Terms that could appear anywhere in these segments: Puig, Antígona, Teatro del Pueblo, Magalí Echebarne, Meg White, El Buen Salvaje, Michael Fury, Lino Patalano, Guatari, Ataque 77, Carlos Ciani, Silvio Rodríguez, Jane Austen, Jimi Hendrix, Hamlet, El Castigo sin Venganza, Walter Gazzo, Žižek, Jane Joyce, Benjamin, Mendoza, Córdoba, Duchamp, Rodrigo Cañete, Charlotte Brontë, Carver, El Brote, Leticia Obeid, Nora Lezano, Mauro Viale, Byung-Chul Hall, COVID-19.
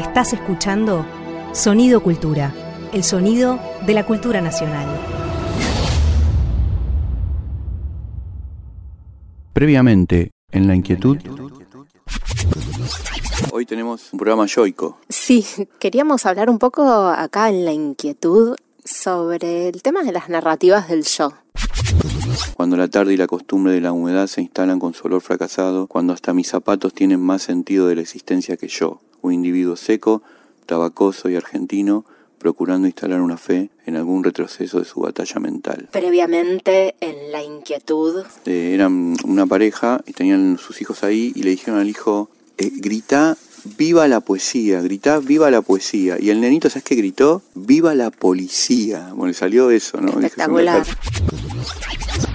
Estás escuchando Sonido Cultura, el sonido de la cultura nacional. Previamente, en La Inquietud. Hoy tenemos un programa yoico. Sí, queríamos hablar un poco acá en La Inquietud sobre el tema de las narrativas del yo. Cuando la tarde y la costumbre de la humedad se instalan con su olor fracasado, cuando hasta mis zapatos tienen más sentido de la existencia que yo, un individuo seco, tabacoso y argentino, procurando instalar una fe en algún retroceso de su batalla mental. Previamente, en La Inquietud. Eran una pareja y tenían sus hijos ahí y le dijeron al hijo, grita, viva la poesía, grita, viva la poesía. Y el nenito, ¿sabes qué gritó? Viva la policía. Bueno, salió eso, ¿no? Espectacular.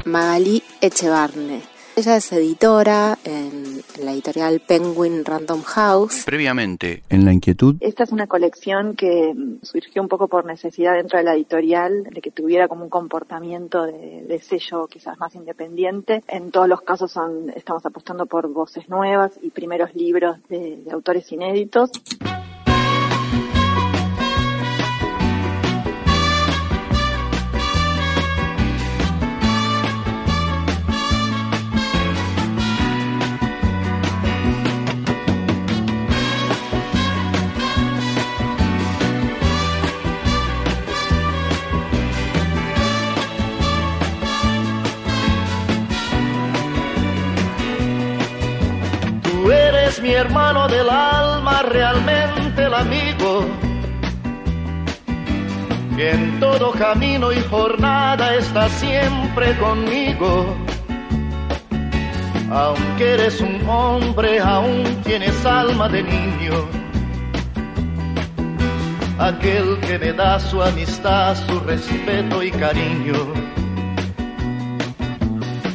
Magalí Echebarne. Ella es editora en la editorial Penguin Random House. Previamente, en La Inquietud. Esta es una colección que surgió un poco por necesidad dentro de la editorial, de que tuviera como un comportamiento de sello quizás más independiente. En todos los casos estamos apostando por voces nuevas y primeros libros de autores inéditos. Mi hermano del alma, realmente el amigo, que en todo camino y jornada está siempre conmigo. Aunque eres un hombre, aún tienes alma de niño. Aquel que me da su amistad, su respeto y cariño.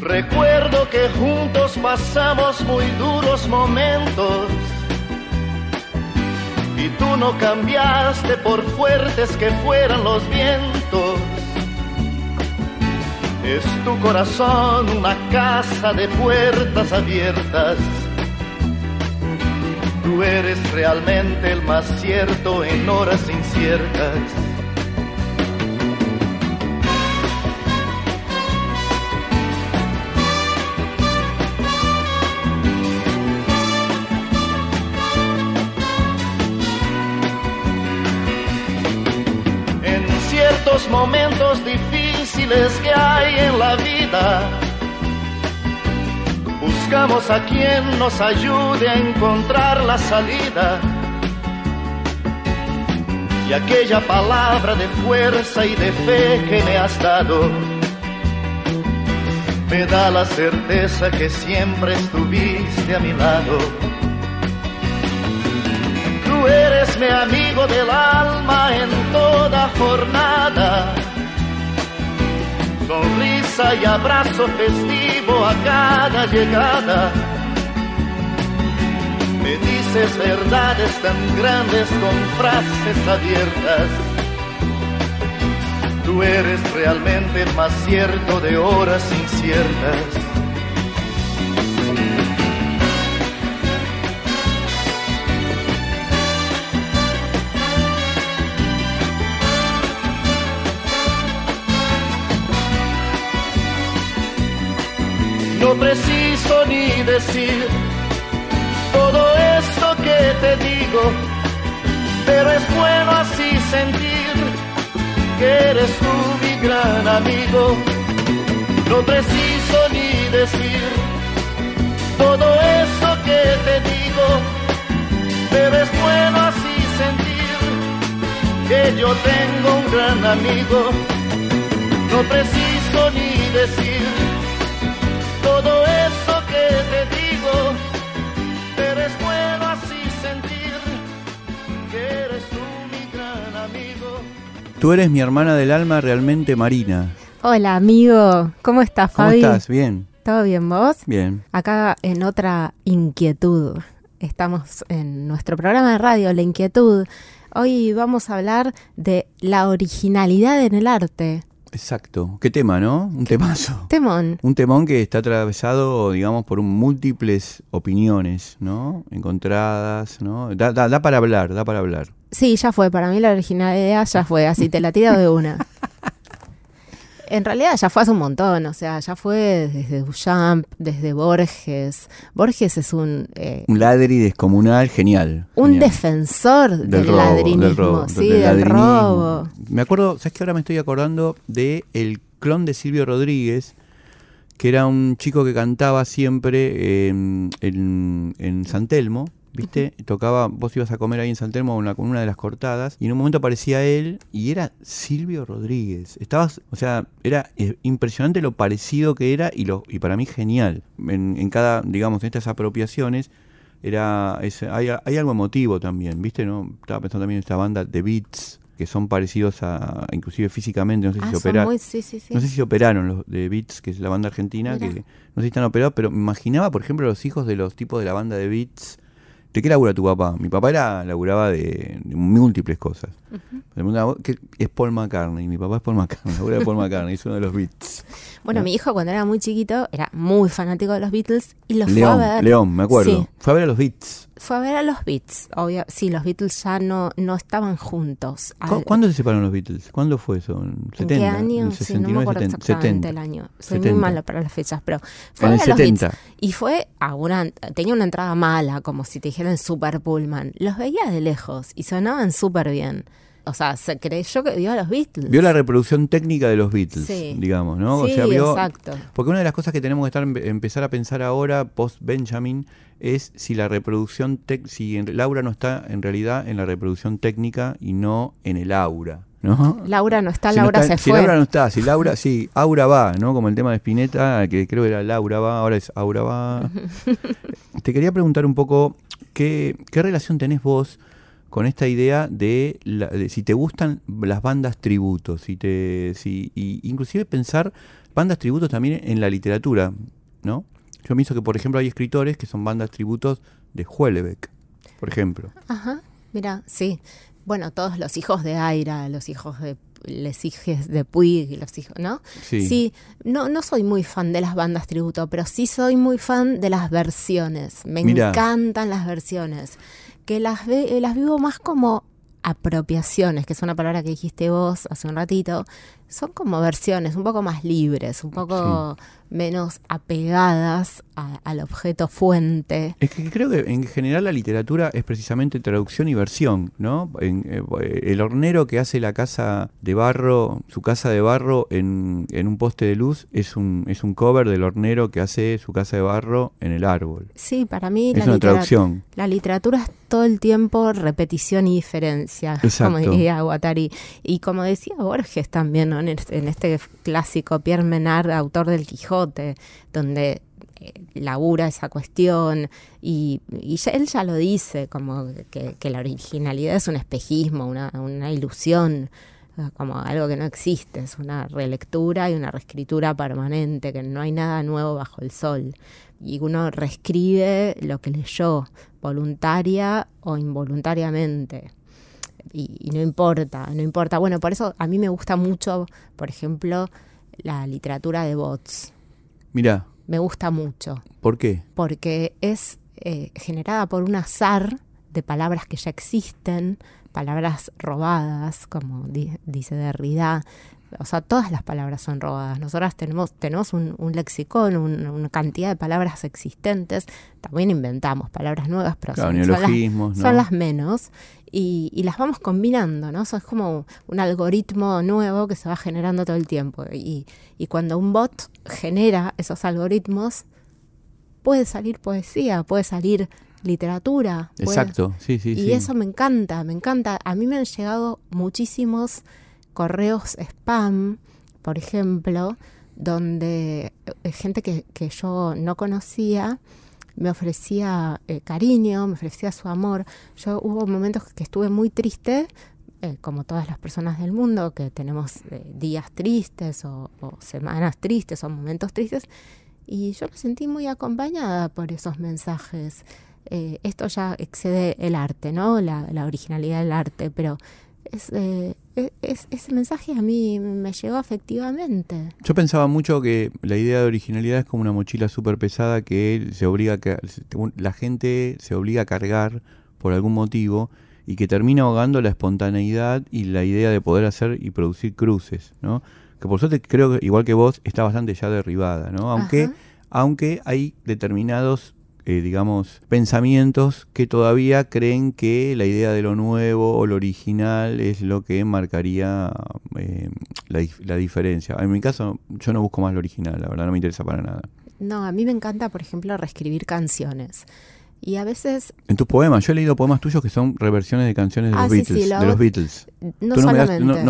Recuerdo que juntos pasamos muy duros momentos y tú no cambiaste por fuertes que fueran los vientos. Es tu corazón una casa de puertas abiertas. Tú eres realmente el más cierto en horas inciertas. Momentos difíciles que hay en la vida, buscamos a quien nos ayude a encontrar la salida, y aquella palabra de fuerza y de fe que me has dado, me da la certeza que siempre estuviste a mi lado. Tú eres mi amigo del alma en toda jornada. Sonrisa y abrazo festivo a cada llegada. Me dices verdades tan grandes con frases abiertas. Tú eres realmente el más cierto de horas inciertas. No preciso ni decir todo esto que te digo, pero es bueno así sentir que eres tú mi gran amigo. No preciso ni decir todo eso que te digo, pero es bueno así sentir que yo tengo un gran amigo. No preciso ni decir todo eso que te digo, pero es bueno así sentir que eres tú mi gran amigo. Tú eres mi hermana del alma, realmente, Marina. Hola, amigo. ¿Cómo estás, Fabi? ¿Cómo estás? Bien. ¿Todo bien, vos? Bien. Acá en otra inquietud. Estamos en nuestro programa de radio, La Inquietud. Hoy vamos a hablar de la originalidad en el arte. Exacto. Qué tema, ¿no? Un temazo. Temón. Un temón que está atravesado, digamos, por múltiples opiniones, ¿no? Encontradas, ¿no? Da para hablar, da para hablar. Sí, ya fue. Para mí la originalidad ya fue. Así te la tiro de una. En realidad ya fue hace un montón, o sea, ya fue desde Duchamp, desde Borges. Borges es un ladri descomunal, genial. Un defensor del ladrinismo, del robo. Me acuerdo, ¿sabes qué? Ahora me estoy acordando de el clon de Silvio Rodríguez, que era un chico que cantaba siempre en San Telmo. ¿Viste? Tocaba, vos ibas a comer ahí en San Telmo con una de las cortadas y en un momento aparecía él y era Silvio Rodríguez. Estabas, o sea, era impresionante lo parecido que era y para mí genial. En cada, digamos, en estas apropiaciones hay algo emotivo también, ¿viste? ¿No? Estaba pensando también en esta banda de Beats, que son parecidos a, inclusive físicamente, no sé si se operaron. Sí. No sé si se operaron los de Beats, que es la banda argentina, Mira. Que no sé si están operados, pero me imaginaba, por ejemplo, los hijos de los tipos de la banda de Beats. ¿De qué labura tu papá? Mi papá laburaba de múltiples cosas. Uh-huh. Es Paul McCartney, mi papá es Paul McCartney, labura de Paul McCartney, es uno de los Beats. Bueno, ¿no? Mi hijo cuando era muy chiquito era muy fanático de los Beatles y los fue a ver. León, me acuerdo. Sí. Fue a ver a los Beats. Fue a ver a los Beats, obvio. Sí, los Beatles ya no estaban juntos. ¿Cuándo se separaron los Beatles? ¿Cuándo fue eso? ¿En 70? ¿En qué año? ¿En 69, sí, no me acuerdo 70. Exactamente 70. El año. Soy 70. Muy mala para las fechas, pero fue en a ver el a los 70. Beats. Y fue a tenía una entrada mala, como si te dijeran Super Pullman. Los veía de lejos y sonaban súper bien. O sea, se creyó que vio a los Beatles. Vio la reproducción técnica de los Beatles, sí. Digamos, ¿no? Sí, o sea, exacto. Porque una de las cosas que tenemos que empezar a pensar ahora, post-Benjamin, es si la reproducción Laura no está en realidad en la reproducción técnica y no en el aura, ¿no? Laura no está, si fue. Si Laura no está, si Aura va, ¿no? Como el tema de Spinetta, que creo que era Laura va, ahora es Aura va. Te quería preguntar un poco, ¿qué relación tenés vos con esta idea de si te gustan las bandas tributos, inclusive pensar bandas tributos también en la literatura, ¿no? Yo pienso que, por ejemplo, hay escritores que son bandas tributos de Houellebecq, por ejemplo. Ajá, mira, sí. Bueno, todos los hijos de Aira, los hijos de Puig, los hijos, ¿no? Sí. No soy muy fan de las bandas tributo, pero sí soy muy fan de las versiones. Me encantan las versiones. Que las vivo más como apropiaciones, que es una palabra que dijiste vos hace un ratito. Son como versiones un poco más libres, un poco menos apegadas al objeto fuente. Es que creo que en general la literatura es precisamente traducción y versión, ¿no? El hornero que hace su casa de barro en un poste de luz es un cover del hornero que hace su casa de barro en el árbol. Sí, para mí es una traducción. La literatura es todo el tiempo repetición y diferencia. Exacto. Como diría Guatari. Y como decía Borges también, ¿no? En este clásico Pierre Menard, autor del Quijote, donde labura esa cuestión y él ya lo dice, como que la originalidad es un espejismo, una ilusión, como algo que no existe, es una relectura y una reescritura permanente, que no hay nada nuevo bajo el sol. Y uno reescribe lo que leyó, voluntaria o involuntariamente. Y no importa. Bueno, por eso a mí me gusta mucho, por ejemplo, la literatura de bots. Mirá. Me gusta mucho. ¿Por qué? Porque es generada por un azar de palabras que ya existen, palabras robadas, como dice Derrida. O sea, todas las palabras son robadas. Nosotras tenemos un lexicón, una cantidad de palabras existentes. También inventamos palabras nuevas, pero neologismos, son las menos. Y las vamos combinando, ¿no? Eso es como un algoritmo nuevo que se va generando todo el tiempo. Y cuando un bot genera esos algoritmos, puede salir poesía, puede salir literatura. Exacto, sí. Eso me encanta. A mí me han llegado muchísimos correos spam, por ejemplo, donde gente que yo no conocía me ofrecía cariño, me ofrecía su amor. Hubo momentos que estuve muy triste, como todas las personas del mundo, que tenemos días tristes o semanas tristes o momentos tristes, y yo me sentí muy acompañada por esos mensajes. Esto ya excede el arte, ¿no? La originalidad del arte, pero Ese mensaje a mí me llegó afectivamente. Yo pensaba mucho que la idea de originalidad es como una mochila súper pesada que se obliga la gente se obliga a cargar por algún motivo y que termina ahogando la espontaneidad y la idea de poder hacer y producir cruces, ¿no? Que por suerte creo que, igual que vos, está bastante ya derribada, ¿no? Aunque hay determinados digamos, pensamientos que todavía creen que la idea de lo nuevo o lo original es lo que marcaría la diferencia. En mi caso, yo no busco más lo original, la verdad, no me interesa para nada. No, a mí me encanta, por ejemplo, reescribir canciones. Y a veces... En tus poemas, yo he leído poemas tuyos que son reversiones de canciones de los Beatles. Sí, de los Beatles. No, tú no solamente.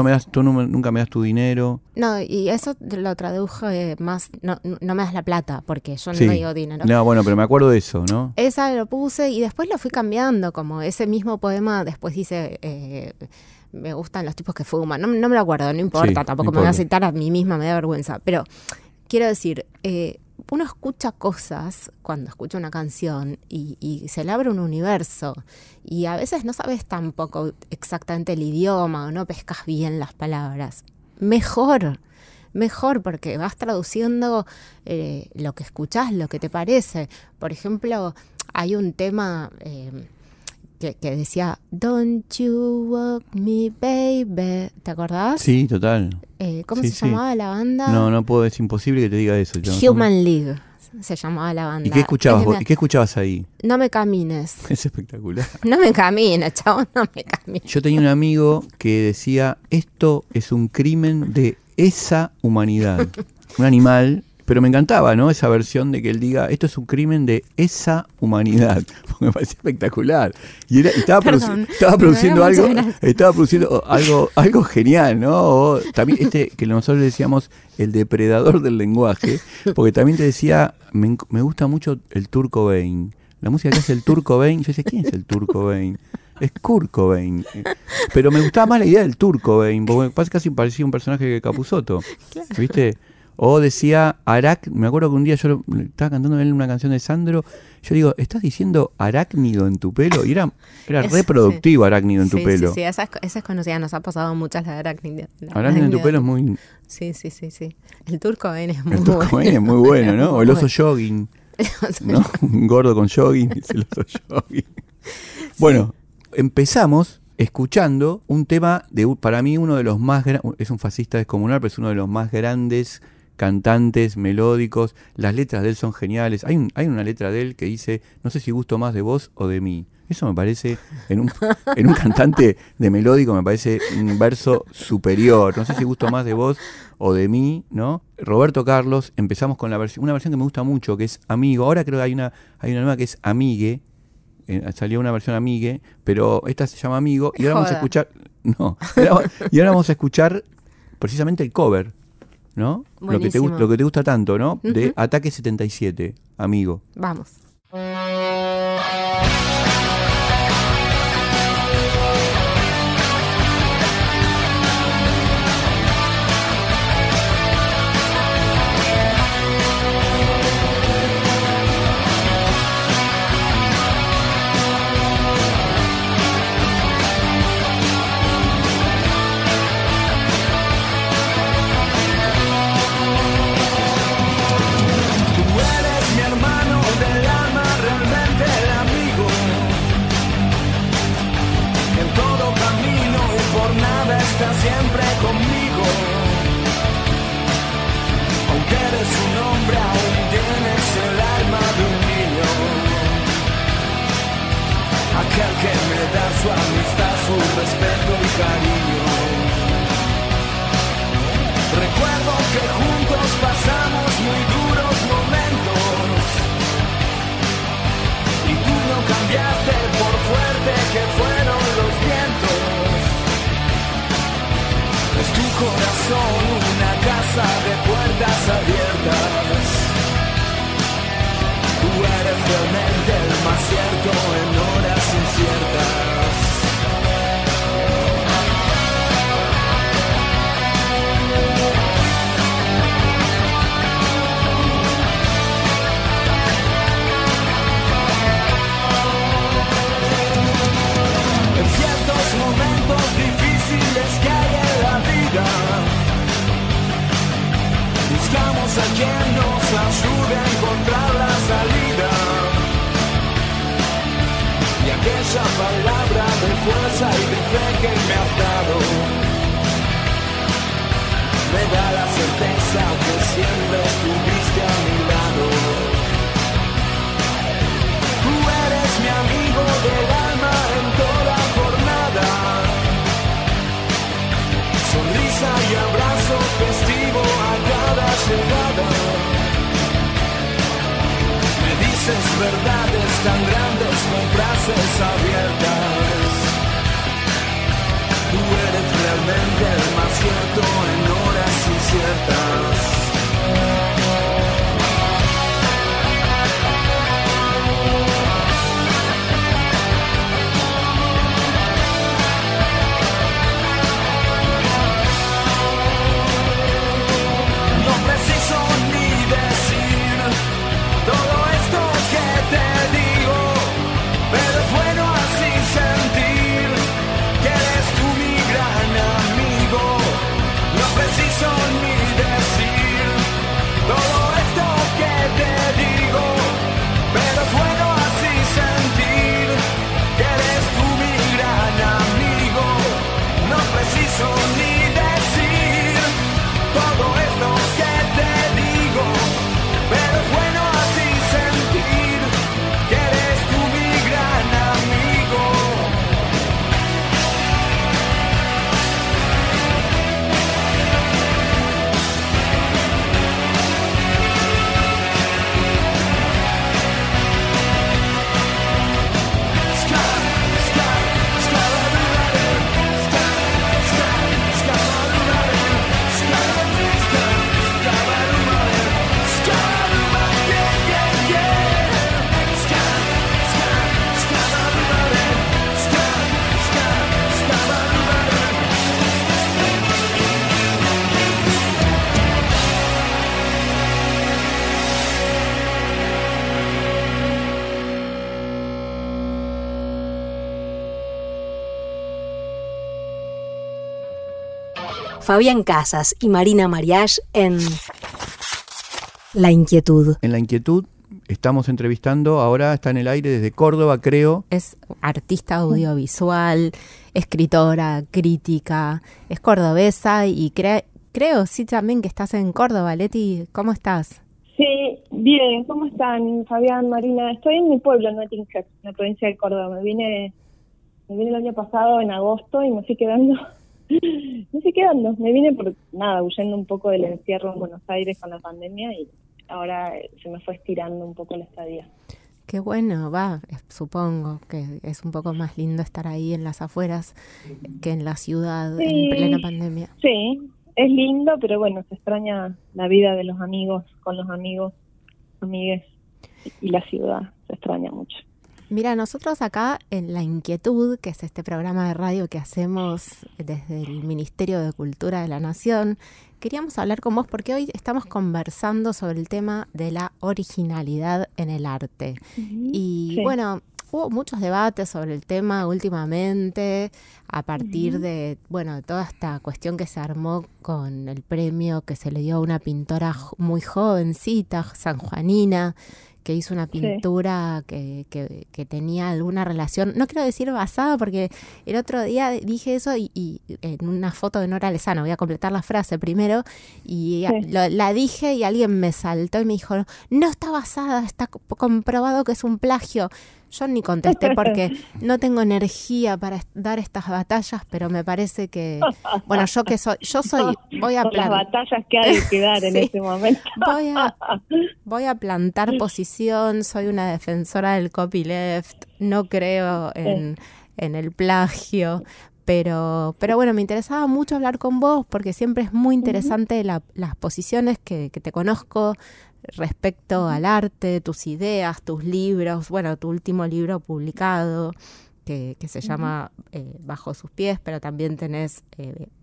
Nunca me das tu dinero. No, y eso lo tradujo más, no me das la plata, porque yo no digo dinero. No, bueno, pero me acuerdo de eso, ¿no? Esa lo puse y después lo fui cambiando, como ese mismo poema después dice... me gustan los tipos que fuman. No me lo acuerdo, no importa, tampoco me voy a citar a mí misma, me da vergüenza. Pero quiero decir... uno escucha cosas cuando escucha una canción y se le abre un universo y a veces no sabes tampoco exactamente el idioma o no pescas bien las palabras. Mejor porque vas traduciendo lo que escuchás, lo que te parece. Por ejemplo, hay un tema que decía Don't you walk me baby, ¿te acordás? Sí, total. ¿Cómo se llamaba la banda? No puedo, es imposible que te diga eso. Human League se llamaba la banda. ¿Y qué escuchabas vos? ¿Y qué escuchabas ahí? No me camines. Es espectacular. No me camines, chavos, no me camines. Yo tenía un amigo que decía, esto es un crimen de esa humanidad. Un animal... Pero me encantaba, ¿no? Esa versión de que él diga, esto es un crimen de esa humanidad. Porque me parecía espectacular. Y estaba produciendo algo genial, ¿no? O también que nosotros le decíamos el depredador del lenguaje. Porque también te decía, me gusta mucho el Turco Vein. La música que hace el Turco Vein. Yo decía, ¿quién es el Turco Vein? Es Turco Vein. Pero me gustaba más la idea del Turco Vein. Porque casi parecía un personaje de Capusoto. ¿Viste? O decía Arac, me acuerdo que un día yo estaba cantando en una canción de Sandro, yo digo, ¿estás diciendo arácnido en tu pelo? Y era reproductivo arácnido en tu pelo. Sí, esas conocidas, nos ha pasado muchas las de arácnido. Arácnido en tu pelo es muy... Sí. El Turco Vein es muy bueno. El Turco Vein es muy bueno, ¿no? O el oso jogging, ¿no? Un gordo con jogging es el oso jogging. Bueno, empezamos escuchando un tema de, para mí, uno de los más grandes, es un fascista descomunal, pero es uno de los más grandes cantantes melódicos. Las letras de él son geniales. Hay una letra de él que dice, no sé si gusto más de vos o de mí. Eso me parece, en un cantante de melódico, me parece un verso superior. No sé si gusto más de vos o de mí, ¿no? Roberto Carlos, empezamos con una versión que me gusta mucho, que es Amigo. Ahora creo que hay una nueva que es Amigue. Salió una versión Amigue, pero esta se llama Amigo. Y ahora vamos a escuchar... No. Y ahora vamos a escuchar precisamente el cover, ¿no? Lo que te gusta tanto, ¿no? De Ataque 77, Amigo. Vamos. esa palabra de fuerza y de fe que me has dado. Me da la certeza que siempre estuviste a mi lado. Tú eres mi amigo del alma en toda jornada. Sonrisa y abrazo festivo a cada llegada. Verdades tan grandes con frases abiertas. Tú eres realmente el más cierto en horas inciertas. No preciso ni decir todo esto que te digo, pero es bueno así sentir que eres tú mi gran amigo. No preciso ni decir todo esto que te digo, pero es bueno así sentir que eres tú mi gran amigo. No preciso ni decir todo esto que te digo, pero es bueno. Fabián Casas y Marina Mariach en La Inquietud. En La Inquietud estamos entrevistando, ahora está en el aire desde Córdoba, creo. Es artista audiovisual, escritora, crítica, es cordobesa y creo, sí, también que estás en Córdoba, Leti. ¿Cómo estás? Sí, bien. ¿Cómo están, Fabián, Marina? Estoy en mi pueblo, en Nottingham, en la provincia de Córdoba. Me vine el año pasado, en agosto, y me fui quedando, me vine por nada, huyendo un poco del encierro en Buenos Aires con la pandemia, y ahora se me fue estirando un poco la estadía. Qué bueno, supongo que es un poco más lindo estar ahí en las afueras que en la ciudad, sí, en plena pandemia. Sí, es lindo, pero bueno, se extraña la vida de los amigos, con los amigos, amigues, y la ciudad se extraña mucho. Mira, nosotros acá en La Inquietud, que es este programa de radio que hacemos desde el Ministerio de Cultura de la Nación, queríamos hablar con vos porque hoy estamos conversando sobre el tema de la originalidad en el arte. Uh-huh. Y sí, bueno, hubo muchos debates sobre el tema últimamente a partir uh-huh. de, bueno, toda esta cuestión que se armó con el premio que se le dio a una pintora muy jovencita, sanjuanina, que hizo una pintura sí. que tenía alguna relación, no quiero decir basada, porque el otro día dije eso y en una foto de Nora Lezano, voy a completar la frase primero, y sí. la dije y alguien me saltó y me dijo, no está basada, está comprobado que es un plagio. Yo ni contesté porque no tengo energía para dar estas batallas, pero me parece que, bueno, yo soy, voy a plantar. Las batallas que hay que dar en sí, este momento. Voy a plantar posición, soy una defensora del copyleft, no creo en el plagio, pero bueno, me interesaba mucho hablar con vos porque siempre es muy interesante uh-huh. las posiciones que te conozco respecto al arte, tus ideas, tus libros, bueno, tu último libro publicado que se llama uh-huh. Bajo sus pies, pero también tenés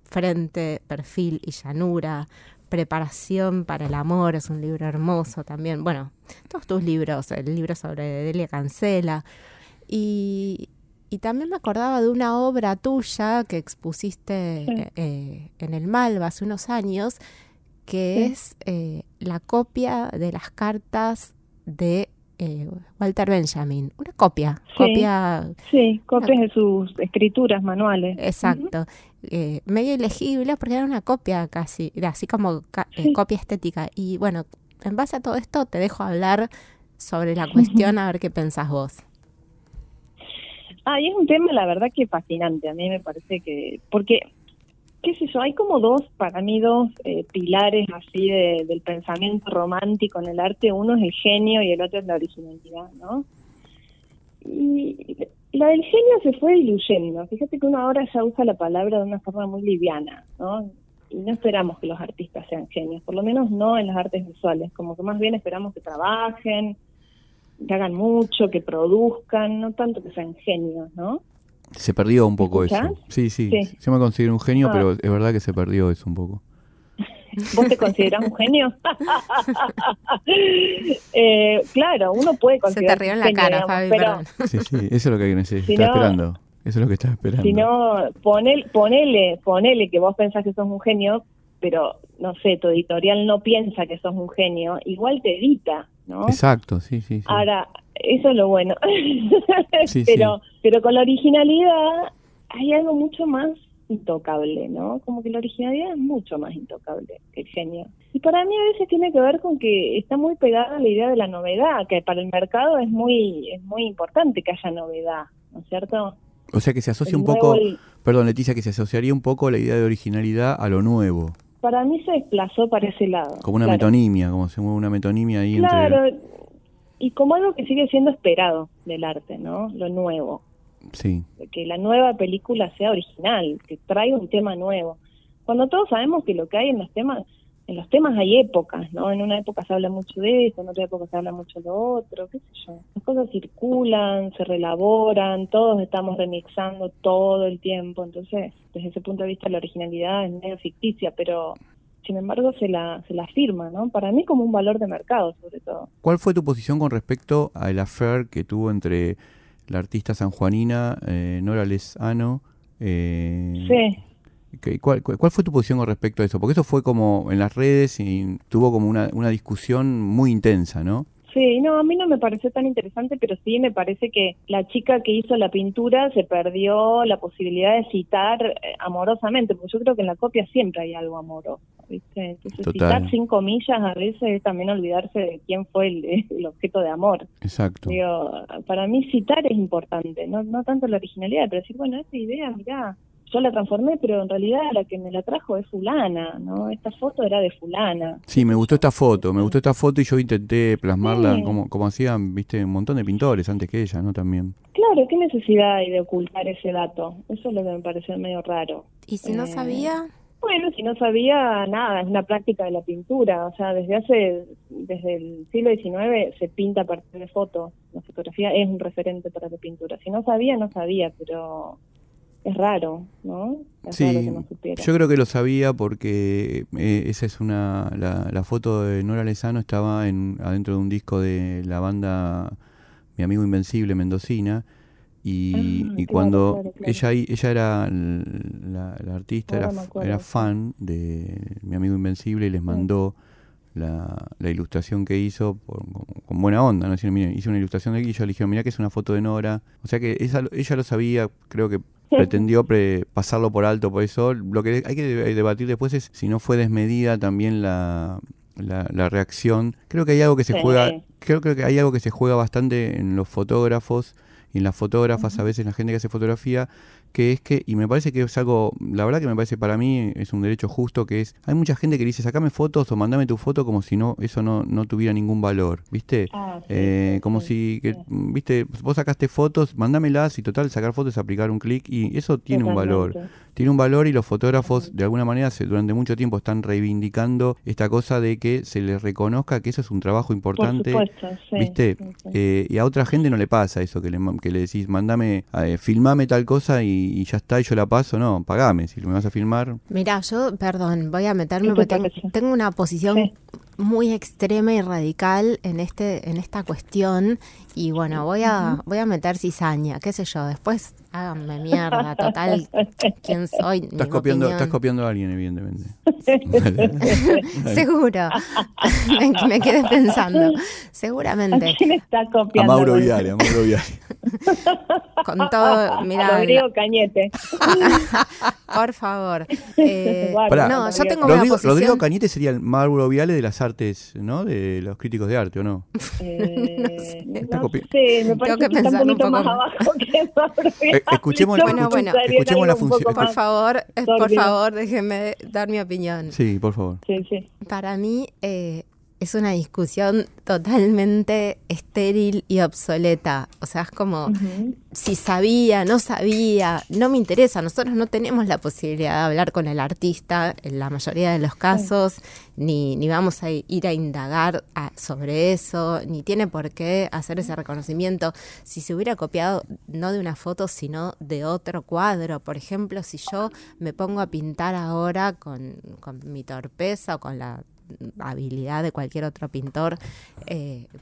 Frente, Perfil y Llanura, Preparación para el amor, es un libro hermoso también, bueno, todos tus libros, el libro sobre Delia Cancela, y también me acordaba de una obra tuya que expusiste sí. En el Malva hace unos años, que sí. es la copia de las cartas de Walter Benjamin, una copia. Sí, copias de sus escrituras, manuales. Exacto. Uh-huh. Medio ilegible porque era una copia casi, así como copia estética. Y bueno, en base a todo esto te dejo hablar sobre la cuestión, a ver qué pensás vos. Ah, y es un tema, la verdad, que fascinante. A mí me parece que... porque, qué sé yo, hay como dos pilares así del pensamiento romántico en el arte. Uno es el genio y el otro es la originalidad, ¿no? Y la del genio se fue diluyendo. Fíjate que uno ahora ya usa la palabra de una forma muy liviana, ¿no? Y no esperamos que los artistas sean genios, por lo menos no en las artes visuales, como que más bien esperamos que trabajen, que hagan mucho, que produzcan, no tanto que sean genios, ¿no? Se perdió un poco eso. Sí, yo me considero un genio, pero es verdad que se perdió eso un poco. ¿Vos te considerás un genio? Claro, uno puede considerar. Se te rió en la cara, Fabi, perdón. Sí, eso es lo que necesito, estaba esperando. Eso es lo que estás esperando. Si no, ponele que vos pensás que sos un genio, pero, no sé, tu editorial no piensa que sos un genio, igual te edita, ¿no? Exacto, sí. Ahora, eso es lo bueno. Sí, pero con la originalidad hay algo mucho más intocable, ¿no? Como que la originalidad es mucho más intocable que el genio. Y para mí a veces tiene que ver con que está muy pegada a la idea de la novedad, que para el mercado es muy importante que haya novedad, ¿no es cierto? O sea que se asocia un poco, Leticia, que se asociaría un poco la idea de originalidad a lo nuevo. Para mí se desplazó para ese lado. Como una metonimia, como se mueve una metonimia ahí. Claro, y como algo que sigue siendo esperado del arte, ¿no? Lo nuevo. Sí. Que la nueva película sea original, que traiga un tema nuevo. Cuando todos sabemos que lo que hay en los temas hay épocas, ¿no? En una época se habla mucho de esto, en otra época se habla mucho de lo otro, qué sé yo. Las cosas circulan, se reelaboran, todos estamos remixando todo el tiempo, entonces desde ese punto de vista la originalidad es medio ficticia, pero sin embargo se la afirma, ¿no? Para mí como un valor de mercado, sobre todo. ¿Cuál fue tu posición con respecto al affair que tuvo entre la artista sanjuanina Nora Lezano? Sí. ¿Cuál fue tu posición con respecto a eso? Porque eso fue como en las redes y tuvo como una discusión muy intensa, ¿no? Sí, no, a mí no me pareció tan interesante, pero sí me parece que la chica que hizo la pintura se perdió la posibilidad de citar amorosamente, porque yo creo que en la copia siempre hay algo amoroso, ¿viste? Entonces citar sin comillas a veces es también olvidarse de quién fue el objeto de amor. Exacto. Digo, para mí citar es importante, no tanto la originalidad, pero decir, bueno, esta idea, mirá, yo la transformé, pero en realidad la que me la trajo es fulana, ¿no? Esta foto era de fulana. Sí, me gustó esta foto y yo intenté plasmarla como hacían, viste, un montón de pintores antes que ella, ¿no? También. Claro, ¿qué necesidad hay de ocultar ese dato? Eso es lo que me pareció medio raro. ¿Y si no sabía? Bueno, si no sabía nada, es una práctica de la pintura, o sea, desde el siglo XIX se pinta a partir de fotos, la fotografía es un referente para la pintura. Si no sabía, pero... es raro, ¿no? Raro que no supiera. Yo creo que lo sabía porque esa es la foto de Nora Lezano estaba adentro de un disco de la banda Mi Amigo Invencible, Mendocina, y claro, cuando claro. Ella era la artista, era fan de Mi Amigo Invencible y les mandó la ilustración que hizo con buena onda, ¿no? Decir, mire, hice una ilustración de él y yo le dije, mirá que es una foto de Nora. O sea que ella lo sabía, creo que pretendió pasarlo por alto, por eso lo que hay que debatir después es si no fue desmedida también la reacción. Creo que hay algo que se juega, creo que hay algo que se juega bastante en los fotógrafos y en las fotógrafas, a veces la gente que hace fotografía, que es que, y me parece que es algo, la verdad que me parece para mí es un derecho justo, que es, hay mucha gente que dice, sacame fotos o mandame tu foto como si no tuviera ningún valor, ¿viste? Viste, vos sacaste fotos, mandámelas y total, sacar fotos es aplicar un clic y eso tiene un valor. Tiene un valor y los fotógrafos de alguna manera durante mucho tiempo están reivindicando esta cosa de que se les reconozca que eso es un trabajo importante. Por supuesto, ¿viste? Sí. Y a otra gente no le pasa eso, que le decís, mandame, filmame tal cosa y ya está, y yo la paso, no, pagame, si me vas a filmar. Mirá, yo, perdón, voy a meterme porque tengo una posición muy extrema y radical en esta cuestión, y bueno, voy a meter cizaña, qué sé yo, después háganme mierda, total, quién soy. Estás copiando a alguien, evidentemente. Sí. Seguro. Me quedé pensando. Seguramente. ¿A quién está copiando? A Mauro Viale. Con todo, mirá. Rodrigo Cañete. Por favor. No, yo tengo una posición. Rodrigo Cañete sería el Mauro Viale de las artes, ¿no? De los críticos de arte, ¿o no? No sé, me parece que está un poquito más abajo que Mauro Viale. Escuchemos la función. Por favor, déjenme dar mi opinión. Sí, por favor. Sí. Para mí es una discusión totalmente estéril y obsoleta. O sea, es como si sabía, no sabía, no me interesa. Nosotros no tenemos la posibilidad de hablar con el artista en la mayoría de los casos, ni vamos a ir a indagar sobre eso, ni tiene por qué hacer ese reconocimiento. Si se hubiera copiado no de una foto, sino de otro cuadro. Por ejemplo, si yo me pongo a pintar ahora con mi torpeza o con la habilidad de cualquier otro pintor,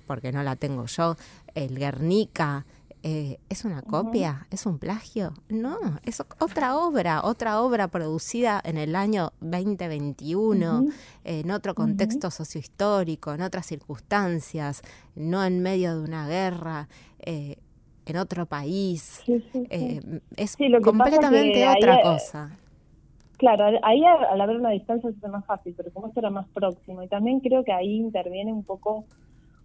porque no la tengo yo, el Guernica, ¿es una copia? ¿Es un plagio? No, es otra obra producida en el año 2021, en otro contexto sociohistórico, en otras circunstancias, no en medio de una guerra, en otro país, es completamente otra cosa. Claro, ahí al haber una distancia es más fácil, pero como esto era más próximo, y también creo que ahí interviene un poco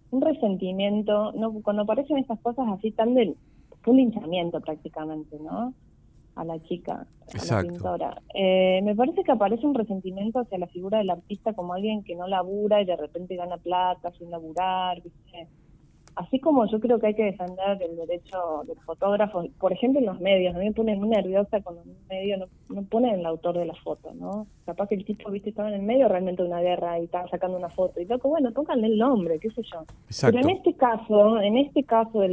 un resentimiento, ¿no? Cuando aparecen estas cosas así tan un linchamiento prácticamente, ¿no? A la chica, exacto, a la pintora. Me parece que aparece un resentimiento hacia la figura del artista como alguien que no labura y de repente gana plata sin laburar, ¿viste? Así como yo creo que hay que defender el derecho de los fotógrafos, por ejemplo en los medios, a mí me pone muy nerviosa cuando en un medio no ponen el autor de la foto, ¿no? Capaz que el tipo, viste, estaba en el medio realmente de una guerra y estaba sacando una foto, y loco, bueno, pónganle el nombre, qué sé yo. Exacto. Pero en este caso,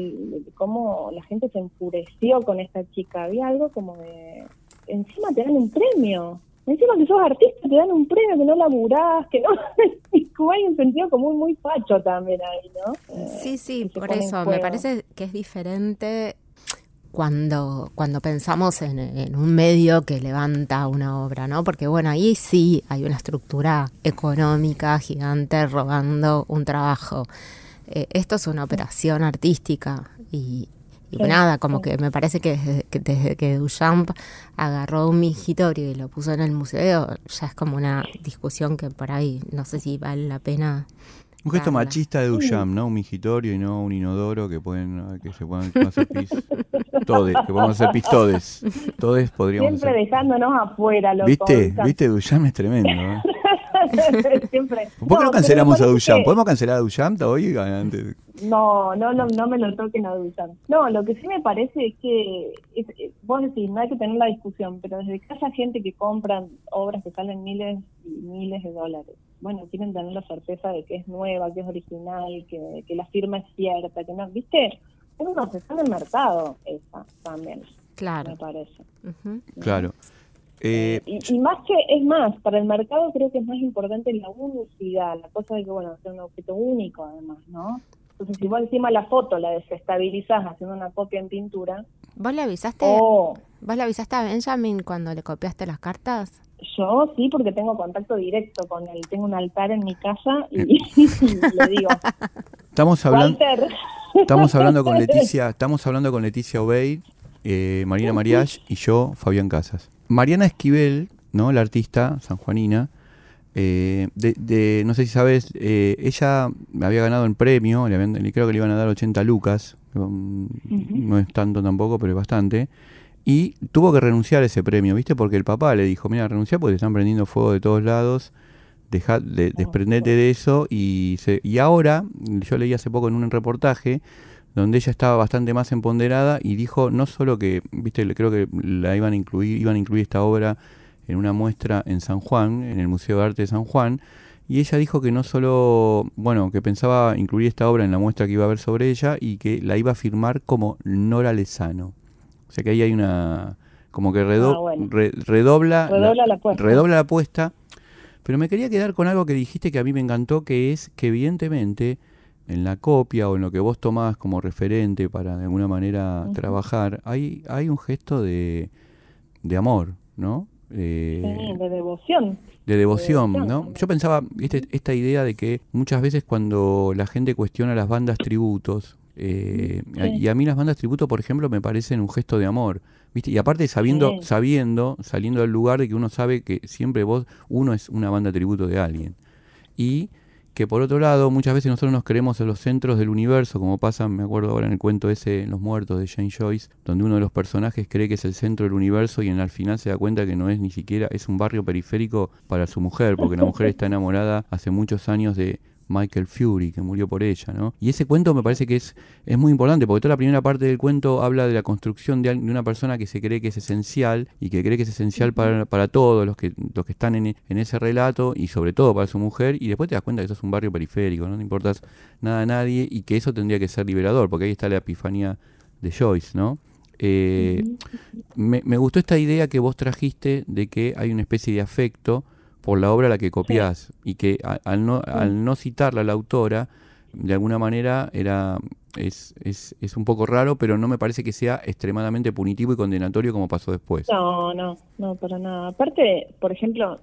cómo la gente se enfureció con esta chica, había algo como de, encima te dan un premio, encima que sos artista te dan un premio, que no laburás, que no... Hay un sentido como muy facho también ahí, ¿no? Sí, por eso. Me parece que es diferente cuando pensamos en un medio que levanta una obra, ¿no? Porque, bueno, ahí sí hay una estructura económica gigante robando un trabajo. Esto es una operación artística y nada, como que me parece que desde que Duchamp agarró un mingitorio y lo puso en el museo, ya es como una discusión que por ahí no sé si vale la pena. Un gesto machista de Duchamp, ¿no? Un mingitorio y no un inodoro que podemos hacer pis todes. Todes podríamos siempre hacer, dejándonos afuera, loco. ¿Viste? Duchamp es tremendo, ¿eh? Siempre. ¿Por qué no cancelamos a Duchamp? ¿Podemos cancelar a Duchamp hoy? Antes. No me lo toquen a Duchamp. No, lo que sí me parece es que, vos decís, no hay que tener la discusión, pero desde que haya gente que compran obras que salen miles y miles de dólares, bueno, quieren tener la certeza de que es nueva, que es original, que la firma es cierta, que no, ¿viste? Es una obsesión del mercado esa también, claro, me parece. Uh-huh. Claro. Y más que, es más, para el mercado creo que es más importante la unicidad, la cosa de que, bueno, es un objeto único además, ¿no? Entonces si vos encima la foto la desestabilizás haciendo una copia en pintura... ¿Vos le avisaste a Benjamin cuando le copiaste las cartas? Yo sí, porque tengo contacto directo con él, tengo un altar en mi casa y le digo... Estamos hablando con Leticia Obeid, Marina Mariach y yo, Fabián Casas. Mariana Esquivel, ¿no? La artista sanjuanina, no sé si sabes, ella había ganado un premio, creo que le iban a dar 80 lucas, no es tanto tampoco, pero es bastante, y tuvo que renunciar a ese premio, ¿viste? Porque el papá le dijo, mira, renuncia porque te están prendiendo fuego de todos lados, desprendete de eso, y ahora, yo leí hace poco en un reportaje, donde ella estaba bastante más empoderada y dijo no solo que, viste, creo que la iban a incluir esta obra en una muestra en San Juan, en el Museo de Arte de San Juan, y ella dijo que no solo, bueno, que pensaba incluir esta obra en la muestra que iba a haber sobre ella y que la iba a firmar como Nora Lezano. O sea que ahí hay una, como que redobla la apuesta Pero me quería quedar con algo que dijiste que a mí me encantó, que es que evidentemente en la copia o en lo que vos tomás como referente para de alguna manera uh-huh. trabajar, hay un gesto de amor, ¿no? Sí, de devoción. De devoción, ¿no? Yo pensaba, esta idea de que muchas veces cuando la gente cuestiona las bandas tributos, sí. y a mí las bandas tributo, por ejemplo, me parecen un gesto de amor, ¿viste? Y aparte saliendo del lugar de que uno sabe que siempre uno es una banda tributo de alguien. Y que por otro lado, muchas veces nosotros nos creemos en los centros del universo, como pasa, me acuerdo ahora en el cuento ese, Los Muertos, de Jane Joyce, donde uno de los personajes cree que es el centro del universo y al final se da cuenta que no es ni siquiera, es un barrio periférico para su mujer, porque la mujer está enamorada hace muchos años de Michael Fury, que murió por ella, ¿no? Y ese cuento me parece que es muy importante, porque toda la primera parte del cuento habla de la construcción de una persona que se cree que es esencial, y que cree que es esencial para todos los que están en ese relato, y sobre todo para su mujer, y después te das cuenta que eso es un barrio periférico, no te importas nada a nadie, y que eso tendría que ser liberador, porque ahí está la epifanía de Joyce, ¿no? Me gustó esta idea que vos trajiste de que hay una especie de afecto por la obra a la que copiás, sí. y que al no citarla a la autora, de alguna manera es un poco raro, pero no me parece que sea extremadamente punitivo y condenatorio como pasó después. No, para nada. Aparte, por ejemplo,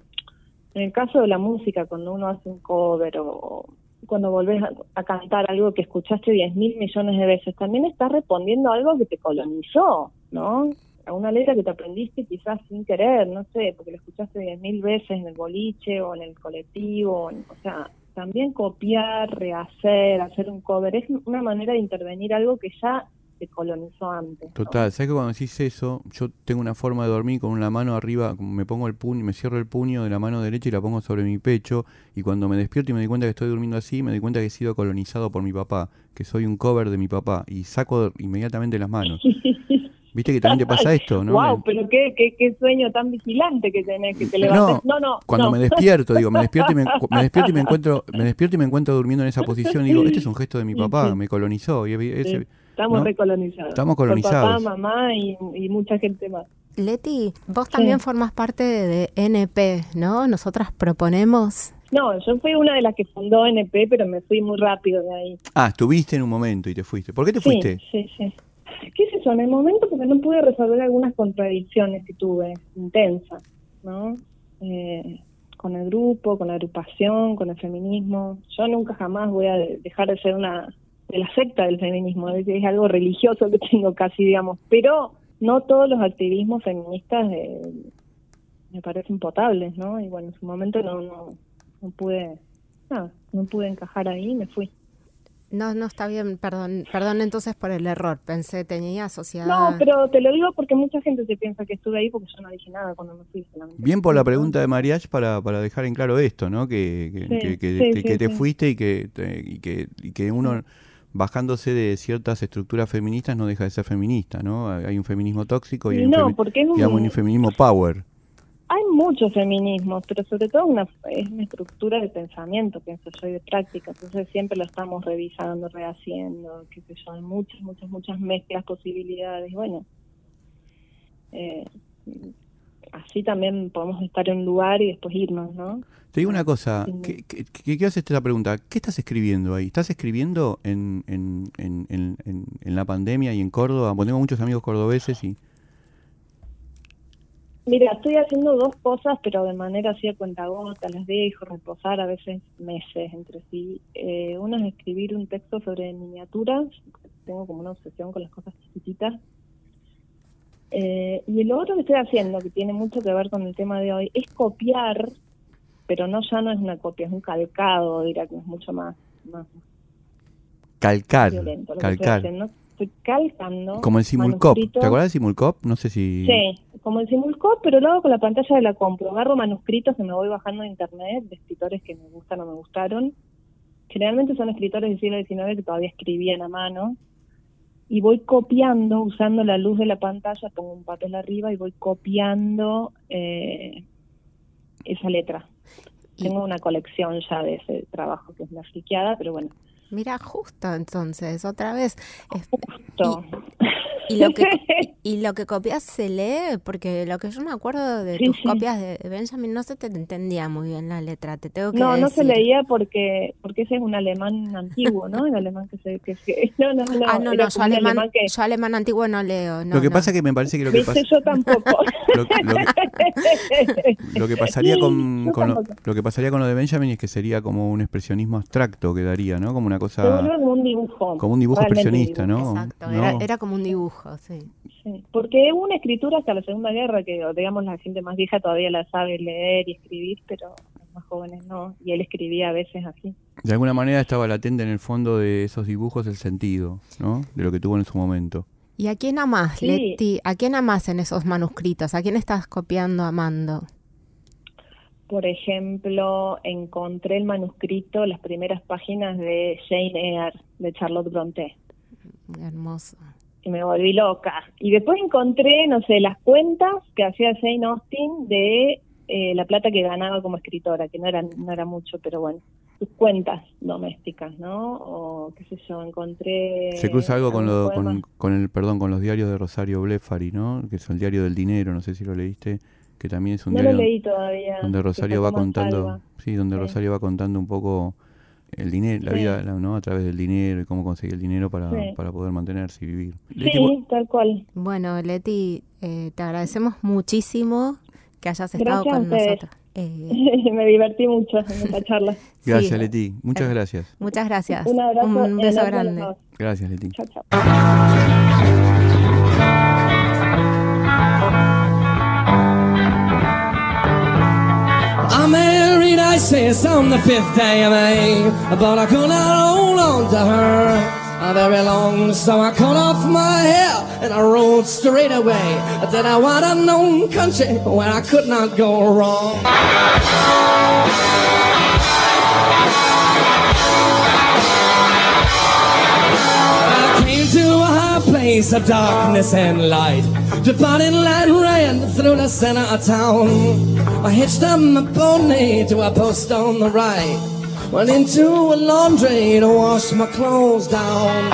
en el caso de la música, cuando uno hace un cover o cuando volvés a cantar algo que escuchaste 10.000 millones de veces, también estás respondiendo a algo que te colonizó, ¿no? A una letra que te aprendiste quizás sin querer, no sé, porque lo escuchaste 10.000 veces en el boliche o en el colectivo, o sea, también copiar, rehacer, hacer un cover, es una manera de intervenir algo que ya te colonizó antes, ¿no? Total, ¿sabes que cuando decís eso, yo tengo una forma de dormir con una mano arriba, me pongo el puño, me cierro el puño de la mano derecha y la pongo sobre mi pecho, y cuando me despierto y me doy cuenta que estoy durmiendo así, me doy cuenta que he sido colonizado por mi papá, que soy un cover de mi papá, y saco inmediatamente las manos. Viste que también te pasa esto, ¿no? Wow, pero qué sueño tan vigilante que tenés, que te levantes. No. Cuando me despierto, digo, me despierto y me encuentro durmiendo en esa posición, y digo, este es un gesto de mi papá, me colonizó. Estamos recolonizados. Estamos colonizados. Por papá, mamá y mucha gente más. Leti, vos también formás parte de NP, ¿no? Nosotras proponemos... No, yo fui una de las que fundó NP, pero me fui muy rápido de ahí. Ah, estuviste en un momento y te fuiste. ¿Por qué te fuiste? Sí. ¿Qué es eso? En el momento porque no pude resolver algunas contradicciones que tuve, intensas, ¿no? Con el grupo, con la agrupación, con el feminismo. Yo nunca jamás voy a dejar de ser una de la secta del feminismo, es algo religioso que tengo casi, digamos. Pero no todos los activismos feministas me parecen potables, ¿no? Y bueno, en su momento no pude encajar ahí y me fui. No está bien, perdón entonces por el error, pensé tenía asociada... No, pero te lo digo porque mucha gente se piensa que estuve ahí porque yo no dije nada cuando me fui. Bien por la pregunta de Mariach para dejar en claro esto, ¿no? Que te fuiste y que uno bajándose de ciertas estructuras feministas no deja de ser feminista, ¿no? Hay un feminismo tóxico y hay un feminismo power. Hay muchos feminismos, pero sobre todo es una estructura de pensamiento, pienso yo, y de práctica. Entonces siempre lo estamos revisando, rehaciendo, qué sé yo, hay muchas mezclas, posibilidades. Bueno, así también podemos estar en un lugar y después irnos, ¿no? Te digo una cosa, ¿qué haces la pregunta? ¿Qué estás escribiendo ahí? ¿Estás escribiendo en la pandemia y en Córdoba? Bueno, tengo muchos amigos cordobeses y... Mira, estoy haciendo dos cosas, pero de manera así a cuentagotas, las dejo reposar a veces meses entre sí. Una es escribir un texto sobre miniaturas, tengo como una obsesión con las cosas chiquititas. Y lo otro que estoy haciendo, que tiene mucho que ver con el tema de hoy, es copiar, pero no es una copia, es un calcado, dirá que es mucho más calcar. Estoy calcando. Como el Simulcop. ¿Te acuerdas del Simulcop? No sé si... Sí, como el Simulcop, pero lo hago con la pantalla de la compu. Agarro manuscritos que me voy bajando de internet, de escritores que me gustan o me gustaron. Generalmente son escritores del siglo XIX que todavía escribían a mano. Y voy copiando, usando la luz de la pantalla, pongo un papel arriba y voy copiando esa letra. Tengo una colección ya de ese trabajo que es una friqueada, pero bueno. Mira, justo entonces, otra vez. Justo. Y lo que copias se lee, porque lo que yo me acuerdo de tus copias de Benjamin, no se te entendía muy bien la letra, te tengo que decir. No se leía porque ese es un alemán antiguo, ¿no? El alemán que no. Ah, no, yo alemán antiguo no leo. No, lo que pasa es que me parece que lo que pasa... Yo tampoco. Lo que pasaría con lo de Benjamin es que sería como un expresionismo abstracto que daría, ¿no? Como una cosa... Como un dibujo. Como un dibujo expresionista, ¿no? Exacto, ¿no? Era como un dibujo, sí. Porque es una escritura hasta la Segunda Guerra, que digamos la gente más vieja todavía la sabe leer y escribir, pero los más jóvenes no, y él escribía a veces así. De alguna manera estaba latente en el fondo de esos dibujos el sentido, ¿no? De lo que tuvo en su momento. ¿Y a quién amás, sí, Leti? ¿A quién amás en esos manuscritos? ¿A quién estás copiando, amando? Por ejemplo, encontré el manuscrito, las primeras páginas de Jane Eyre, de Charlotte Brontë. Hermoso. Y me volví loca. Y después encontré, no sé, las cuentas que hacía Jane Austen de la plata que ganaba como escritora, que no era mucho, pero bueno, sus cuentas domésticas, ¿no? O qué sé yo, encontré... Se cruza algo con los diarios de Rosario Blefari, ¿no? Que es el diario del dinero, no sé si lo leíste, que también es un diario... No lo leí todavía. Donde Rosario va contando... Salva. Sí, donde Rosario va contando un poco... el dinero, la vida, ¿no? A través del dinero y cómo conseguir el dinero para poder mantenerse y vivir. Leti, tal cual. Bueno, Leti, te agradecemos muchísimo que hayas estado con nosotros. Me divertí mucho en esta charla. Gracias, sí. Leti. Muchas gracias. Muchas gracias. Un abrazo. Un beso grande. Gracias, Leti. Chao, chao. I'm married, I say it's on the fifth day of May, but I could not hold on to her very long, so I cut off my hair and I rode straight away. Then I went a known country where I could not go wrong. I came to a high place of darkness and light, departing light ran through the center of town. I hitched up my pony to a post on the right, went into a laundry to wash my clothes down.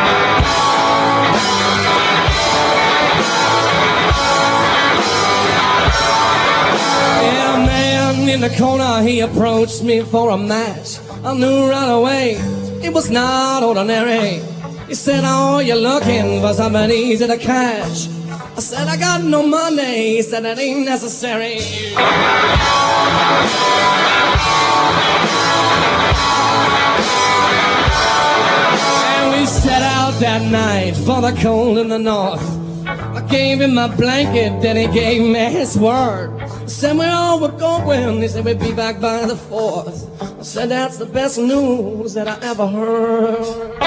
Yeah, a man in the corner, he approached me for a match. I knew right away, it was not ordinary. He said, oh, you're looking for somebody easy to catch. I said, I got no money. He said, it ain't necessary. And we set out that night for the cold in the north. I gave him my blanket, then he gave me his word. I said, we all were going. He said, we'd be back by the 4th. I said, that's the best news that I ever heard.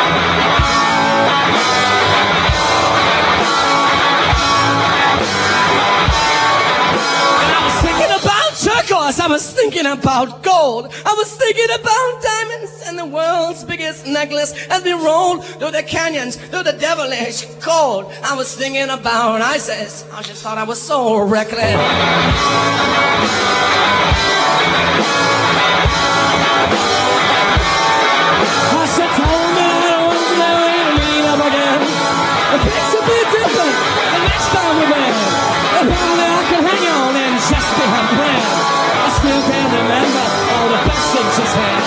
Turquoise, I was thinking about gold, I was thinking about diamonds and the world's biggest necklace. As we rolled through the canyons, through the devilish cold, I was thinking about ISIS, I just thought I was so reckless. I should tell me I was never gonna meet up again. The place will be different the next time we're there. If only I could hang on and just be happy. You can remember all the passengers had.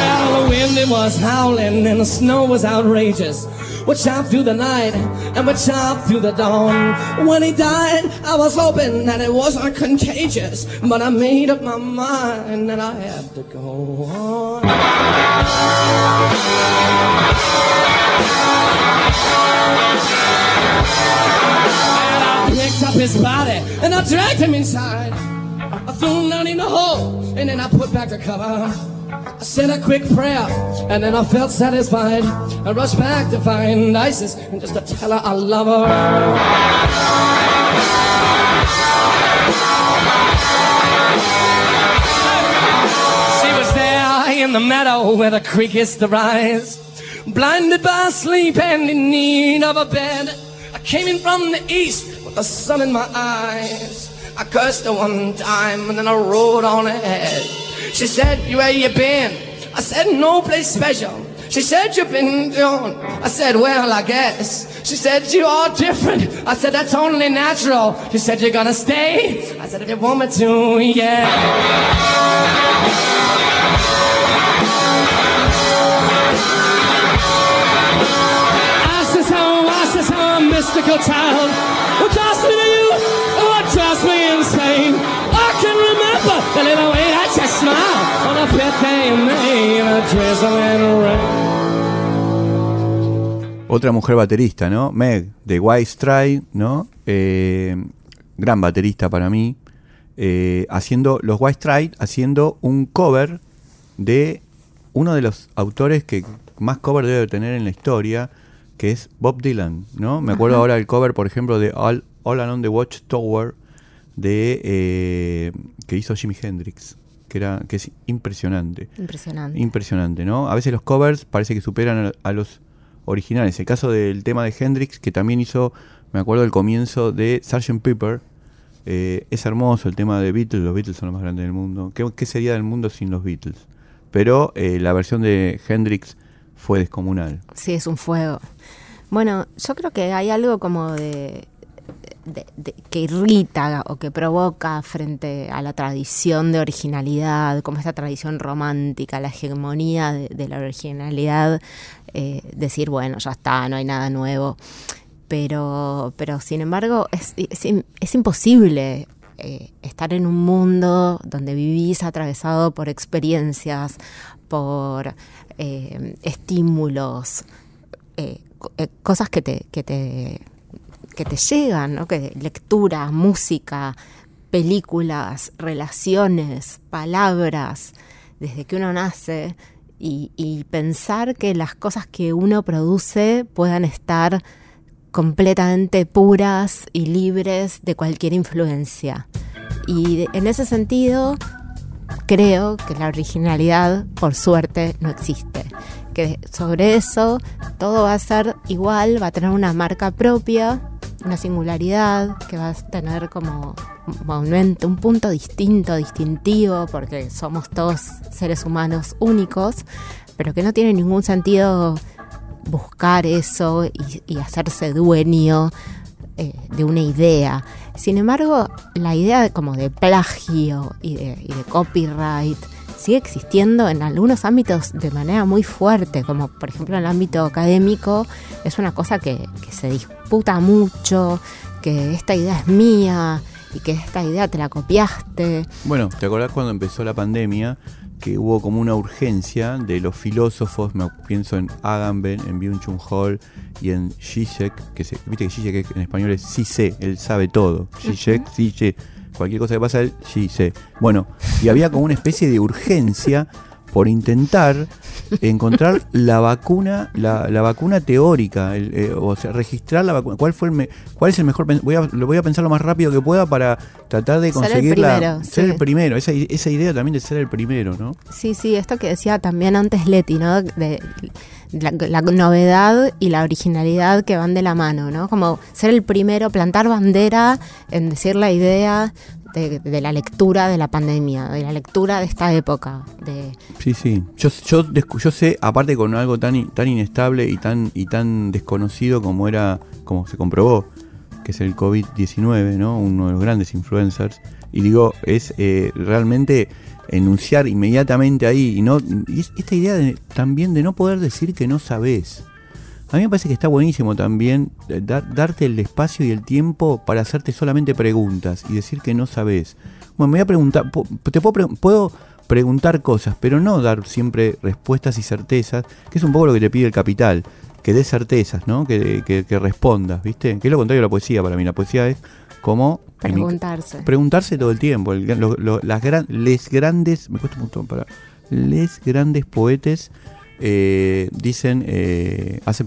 Well, the wind, it was howling and the snow was outrageous. We chopped through the night and we chopped through the dawn. When he died, I was hoping that it wasn't contagious, but I made up my mind that I had to go on. And I picked up his body and I dragged him inside. I threw him down in the hole and then I put back the cover. I said a quick prayer and then I felt satisfied. I rushed back to find Isis and just to tell her I love her. She was there in the meadow where the creek is to rise, blinded by sleep and in need of a bed. I came in from the east with the sun in my eyes. I cursed her one time and then I rode on ahead. She said, where you been? I said, no place special. She said, you've been doing. I said, well, I guess. She said, you are different. I said, that's only natural. She said, you're gonna stay? I said, if you want me to, yeah. Some mystical town would toss me to you, it would toss me insane. I can remember the little way that you smiled on a birthday in May in a drizzling rain. Otra mujer baterista, ¿no? Meg, de White Stripes, ¿no? Gran baterista para mí. Haciendo los White Stripes, haciendo un cover de uno de los autores que más cover debe tener en la historia, que es Bob Dylan, ¿no? Me acuerdo ahora del cover, por ejemplo, de All Along the Watchtower de que hizo Jimi Hendrix, que es impresionante. Impresionante, ¿no? A veces los covers parece que superan a los originales. El caso del tema de Hendrix, que también hizo, me acuerdo del comienzo de Sgt. Pepper. Es hermoso el tema de Beatles. Los Beatles son los más grandes del mundo. ¿Qué sería del mundo sin los Beatles? Pero la versión de Hendrix fue descomunal. Sí, es un fuego. Bueno, yo creo que hay algo como de que irrita o que provoca frente a la tradición de originalidad, como esta tradición romántica, la hegemonía de la originalidad, decir, bueno, ya está, no hay nada nuevo. Pero sin embargo, es imposible estar en un mundo donde vivís atravesado por experiencias, por estímulos, cosas que te llegan, ¿no? Que lectura, música, películas, relaciones, palabras, desde que uno nace, y pensar que las cosas que uno produce puedan estar completamente puras y libres de cualquier influencia. Y en ese sentido, creo que la originalidad, por suerte, no existe. Que sobre eso todo va a ser igual, va a tener una marca propia, una singularidad, que va a tener como un punto distinto, distintivo, porque somos todos seres humanos únicos, pero que no tiene ningún sentido buscar eso y hacerse dueño de una idea. Sin embargo, la idea de, como de plagio y de copyright sigue existiendo en algunos ámbitos de manera muy fuerte, como por ejemplo en el ámbito académico. Es una cosa que se disputa mucho, que esta idea es mía y que esta idea te la copiaste. Bueno, ¿te acordás cuando empezó la pandemia? Que hubo como una urgencia de los filósofos, pienso en Agamben, en Byung-Chul Hall y en Žižek, viste que Žižek en español es sí sé, él sabe todo. Žižek, uh-huh. Sí sé, cualquier cosa que pasa él sí sé. Bueno, y había como una especie de urgencia por intentar encontrar la vacuna, la vacuna teórica, o sea, registrar la vacuna. ¿Cuál es el mejor? Voy a pensar lo más rápido que pueda para tratar de conseguirla. Ser el primero. Esa idea también de ser el primero, ¿no? Sí, esto que decía también antes Leti, ¿no? De la novedad y la originalidad que van de la mano, ¿no? Como ser el primero, plantar bandera en decir la idea de la lectura de la pandemia, de la lectura de esta época. Sí. Yo sé, aparte con algo tan inestable y tan desconocido como se comprobó, que es el COVID-19, ¿no? Uno de los grandes influencers. Y digo, es realmente enunciar inmediatamente ahí. Y esta idea también de no poder decir que no sabés. A mí me parece que está buenísimo también darte el espacio y el tiempo para hacerte solamente preguntas y decir que no sabés. Bueno, me voy a preguntar, puedo preguntar cosas, pero no dar siempre respuestas y certezas, que es un poco lo que te pide el capital, que des certezas, ¿no? Que respondas, ¿viste? Que es lo contrario de la poesía para mí. La poesía es como preguntarse todo el tiempo. Les grandes poetas hacen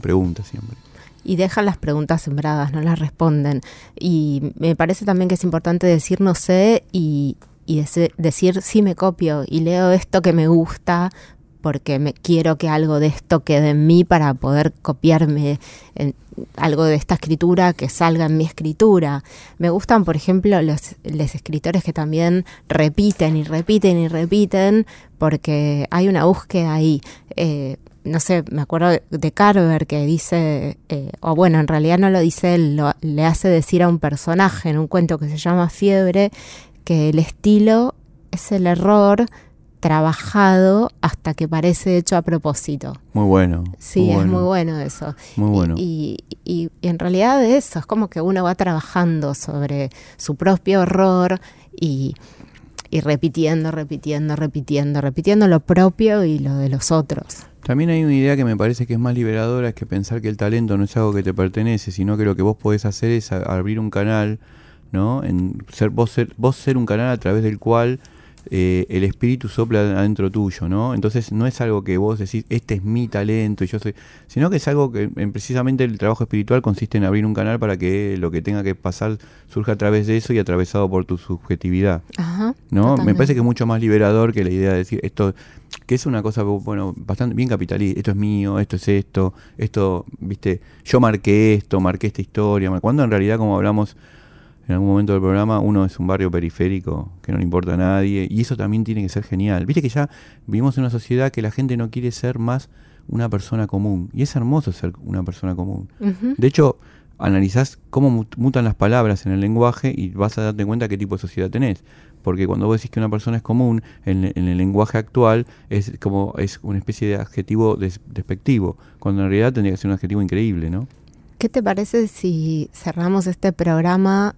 preguntas siempre. Y dejan las preguntas sembradas, no las responden. Y me parece también que es importante decir no sé y decir sí me copio y leo esto que me gusta, porque quiero que algo de esto quede en mí para poder copiarme en algo de esta escritura que salga en mi escritura. Me gustan, por ejemplo, los escritores que también repiten y repiten y repiten porque hay una búsqueda ahí. No sé, me acuerdo de Carver que dice, o bueno, en realidad no lo dice él, le hace decir a un personaje en un cuento que se llama Fiebre que el estilo es el error trabajado hasta que parece hecho a propósito. Muy bueno. Sí, muy bueno. Es muy bueno eso. Muy bueno. Y en realidad eso, es como que uno va trabajando sobre su propio error y repitiendo lo propio y lo de los otros. También hay una idea que me parece que es más liberadora, es que pensar que el talento no es algo que te pertenece, sino que lo que vos podés hacer es abrir un canal, ¿no? Vos ser un canal a través del cual el espíritu sopla adentro tuyo, ¿no? Entonces no es algo que vos decís, este es mi talento y yo soy, sino que es algo que precisamente el trabajo espiritual consiste en abrir un canal para que lo que tenga que pasar surja a través de eso y atravesado por tu subjetividad. Ajá, ¿no? Totalmente. Me parece que es mucho más liberador que la idea de decir esto, que es una cosa, bueno, bastante bien capitalista, esto es mío, esto es esto, viste, yo marqué esto, marqué esta historia, cuando en realidad, como hablamos en algún momento del programa, uno es un barrio periférico que no le importa a nadie, y eso también tiene que ser genial. Viste que ya vivimos en una sociedad que la gente no quiere ser más una persona común, y es hermoso ser una persona común. Uh-huh. De hecho, analizás cómo mutan las palabras en el lenguaje y vas a darte cuenta qué tipo de sociedad tenés. Porque cuando vos decís que una persona es común, en el lenguaje actual es como es una especie de adjetivo despectivo, cuando en realidad tendría que ser un adjetivo increíble, ¿no? ¿Qué te parece si cerramos este programa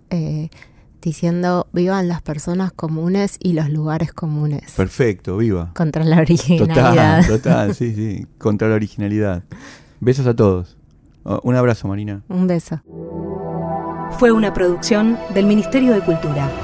diciendo vivan las personas comunes y los lugares comunes? Perfecto, viva. Contra la originalidad. Total, sí, contra la originalidad. Besos a todos. Un abrazo, Marina. Un beso. Fue una producción del Ministerio de Cultura.